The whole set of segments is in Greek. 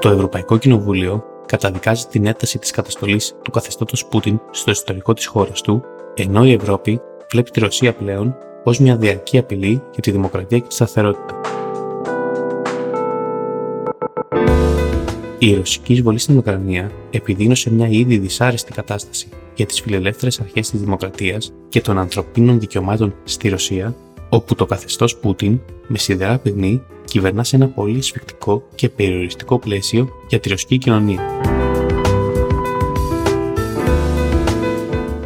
Το Ευρωπαϊκό Κοινοβούλιο καταδικάζει την ένταση της καταστολής του καθεστώτος Πούτιν στο ιστορικό της χώρας του, ενώ η Ευρώπη βλέπει τη Ρωσία πλέον ως μια διαρκή απειλή για τη δημοκρατία και τη σταθερότητα. Η ρωσική εισβολή στην Ουκρανία επιδείνωσε μια ήδη δυσάρεστη κατάσταση για τις φιλελεύθερες αρχές της δημοκρατίας και των ανθρωπίνων δικαιωμάτων στη Ρωσία, όπου το καθεστώς Πούτιν με σιδερά πυγμή κυβερνά σε ένα πολύ σφιχτικό και περιοριστικό πλαίσιο για τη ρωσική κοινωνία.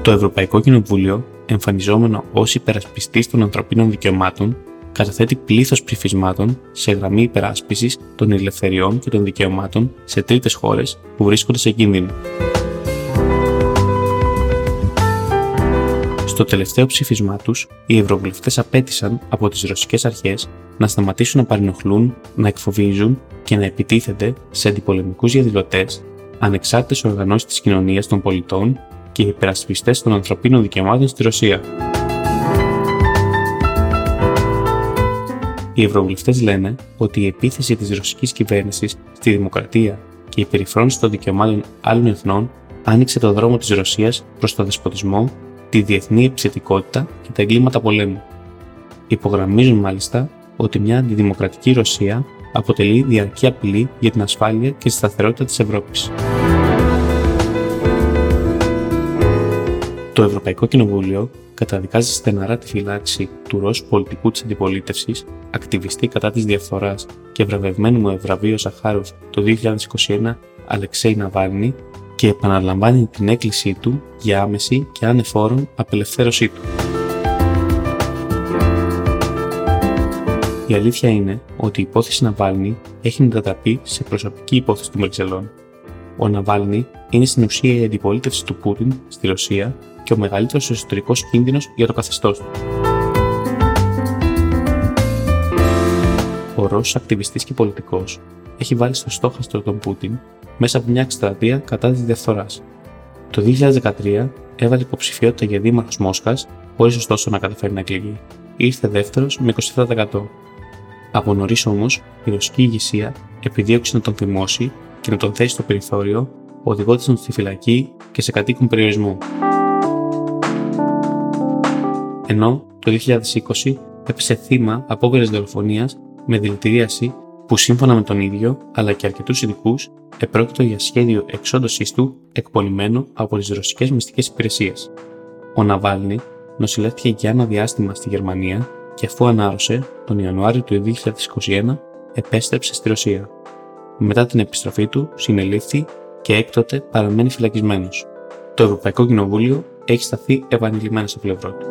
Το Ευρωπαϊκό Κοινοβούλιο, εμφανιζόμενο ως υπερασπιστής των ανθρωπίνων δικαιωμάτων, καταθέτει πλήθος ψηφισμάτων σε γραμμή υπεράσπισης των ελευθεριών και των δικαιωμάτων σε τρίτες χώρες που βρίσκονται σε κίνδυνο. Στο τελευταίο ψήφισμά τους, οι ευρωβουλευτές απέτησαν από τις ρωσικές αρχές να σταματήσουν να παρενοχλούν, να εκφοβίζουν και να επιτίθενται σε αντιπολεμικούς διαδηλωτές, ανεξάρτητες οργανώσεις της κοινωνίας των πολιτών και υπερασπιστές των ανθρωπίνων δικαιωμάτων στη Ρωσία. Οι ευρωβουλευτές λένε ότι η επίθεση της ρωσικής κυβέρνησης στη δημοκρατία και η περιφρόνηση των δικαιωμάτων άλλων εθνών άνοιξε το δρόμο της Ρωσίας προς τον δεσποτισμό, τη διεθνή επιθετικότητα και τα εγκλήματα πολέμου. Υπογραμμίζουν μάλιστα ότι μια αντιδημοκρατική Ρωσία αποτελεί διαρκή απειλή για την ασφάλεια και τη σταθερότητα της Ευρώπης. Το Ευρωπαϊκό Κοινοβούλιο καταδικάζει στεναρά τη φυλάξη του Ρώσου πολιτικού της αντιπολίτευσης, ακτιβιστή κατά της διαφθοράς και βραβευμένου με βραβείο Σαχάροφ το 2021 Αλεξέι Ναβάλνι, και επαναλαμβάνει την έκκλησή του για άμεση και ανεφόρον απελευθέρωσή του. Η αλήθεια είναι ότι η υπόθεση Ναβάλνι έχει μετατραπεί σε προσωπική υπόθεση των Βρυξελών. Ο Ναβάλνι είναι στην ουσία η αντιπολίτευση του Πούτιν στη Ρωσία και ο μεγαλύτερος εσωτερικός κίνδυνος για το καθεστώς του. Ο Ρώσος ακτιβιστής και πολιτικός έχει βάλει στο στόχαστρο τον Πούτιν μέσα από μια εκστρατεία κατά της διαφθοράς. Το 2013 έβαλε υποψηφιότητα για δήμαρχος Μόσχας, χωρίς ωστόσο να καταφέρει να εκλεγεί. Ήρθε δεύτερος με 27%. Από νωρίς όμως, η ρωσική ηγεσία επιδίωξε να τον θυμώσει και να τον θέσει στο περιθώριο, οδηγώντας τον στη φυλακή και σε κατοίκον περιορισμό. Ενώ το 2020 έπεσε θύμα απόπειρας δολοφονίας με δηλητηρίαση που, σύμφωνα με τον ίδιο αλλά και αρκετούς ειδικούς, επρόκειτο για σχέδιο εξόντωσής του εκπονημένο από τις ρωσικές μυστικές υπηρεσίες. Ο Ναβάλνι νοσηλεύτηκε για ένα διάστημα στη Γερμανία και, αφού ανάρρωσε τον Ιανουάριο του 2021, επέστρεψε στη Ρωσία. Μετά την επιστροφή του, συνελήφθη και έκτοτε παραμένει φυλακισμένος. Το Ευρωπαϊκό Κοινοβούλιο έχει σταθεί επανειλημμένα στο πλευρό του.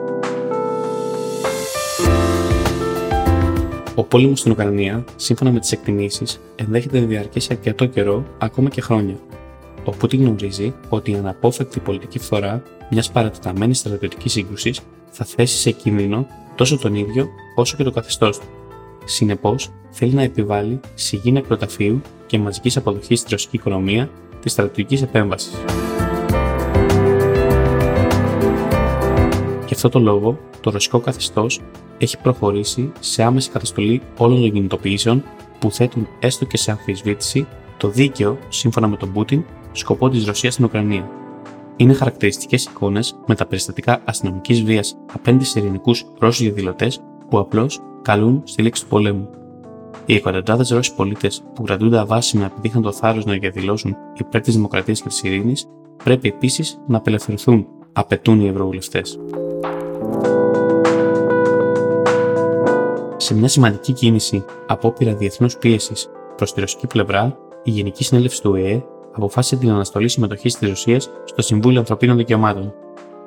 Ο πόλεμος στην Ουκρανία, σύμφωνα με τις εκτιμήσεις, ενδέχεται να διαρκέσει αρκετό καιρό, ακόμα και χρόνια. Ο Πούτιν γνωρίζει ότι η αναπόφευκτη πολιτική φθορά μιας παρατεταμένης στρατιωτικής σύγκρουσης θα θέσει σε κίνδυνο τόσο τον ίδιο όσο και το καθεστώς του. Συνεπώς, θέλει να επιβάλλει σιγή νεκροταφείου και μαζικής αποδοχής στη ρωσική οικονομία της στρατιωτικής επέμβασης. Γι' αυτό το λόγο, το ρωσικό καθεστώς έχει προχωρήσει σε άμεση καταστολή όλων των κινητοποιήσεων που θέτουν έστω και σε αμφισβήτηση το δίκαιο, σύμφωνα με τον Πούτιν, σκοπό της Ρωσίας στην Ουκρανία. Είναι χαρακτηριστικές εικόνες με τα περιστατικά αστυνομικής βίας απέναντι σε ειρηνικούς Ρώσους διαδηλωτές που απλώς καλούν στη λήξη του πολέμου. Οι εκατοντάδες Ρώσοι πολίτες που κρατούνται αβάσιμα επειδή είχαν το θάρρος να διαδηλώσουν υπέρ της δημοκρατίας και της ειρήνης πρέπει επίσης να απελευθερωθούν, απαιτούν οι ευρωβουλευτές. Σε μια σημαντική κίνηση απόπειρα διεθνούς πίεσης προς τη ρωσική πλευρά, η Γενική Συνέλευση του ΟΗΕ αποφάσισε την αναστολή συμμετοχής της Ρωσίας στο Συμβούλιο Ανθρωπίνων Δικαιωμάτων.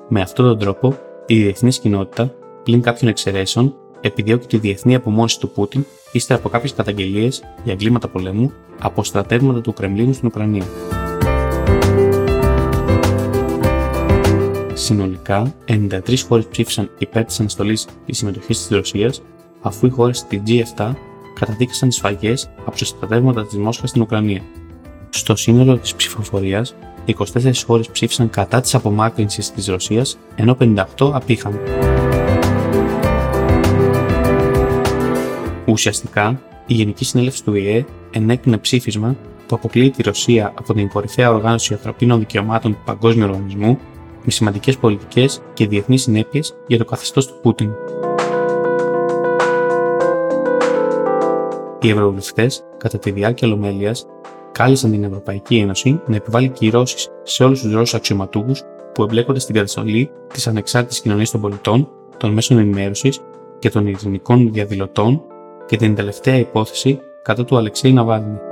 Με αυτόν τον τρόπο, η διεθνής κοινότητα, πλην κάποιων εξαιρέσεων, επιδιώκει τη διεθνή απομόνωση του Πούτιν ύστερα από κάποιες καταγγελίες για εγκλήματα πολέμου από στρατεύματα του Κρεμλίνου στην Ουκρανία. Συνολικά, 93 χώρες ψήφισαν υπέρ της αναστολής της συμμετοχής της Ρωσίας, αφού οι χώρες της G7 καταδίκασαν τις σφαγές από τα στρατεύματα της Μόσχας στην Ουκρανία. Στο σύνολο της ψηφοφορίας, 24 χώρες ψήφισαν κατά της απομάκρυνσης της Ρωσίας, ενώ 58 απήχαν. Ουσιαστικά, η Γενική Συνέλευση του ΟΗΕ ενέκρινε ψήφισμα που αποκλείει τη Ρωσία από την κορυφαία οργάνωση ανθρωπίνων δικαιωμάτων του Παγκόσμιου Οργανισμού με σημαντικές πολιτικές και διεθνείς συνέπειες για το καθεστώς του Πούτιν. Οι ευρωβουλευτές, κατά τη διάρκεια ολομέλειας, κάλεσαν την Ευρωπαϊκή Ένωση να επιβάλλει κυρώσεις σε όλους τους Ρώσους αξιωματούχους που εμπλέκονται στην καταστολή της ανεξάρτητης κοινωνίας των πολιτών, των μέσων ενημέρωσης και των ειρηνικών διαδηλωτών και την τελευταία υπόθεση κατά του Αλεξέι Ναβάλνι.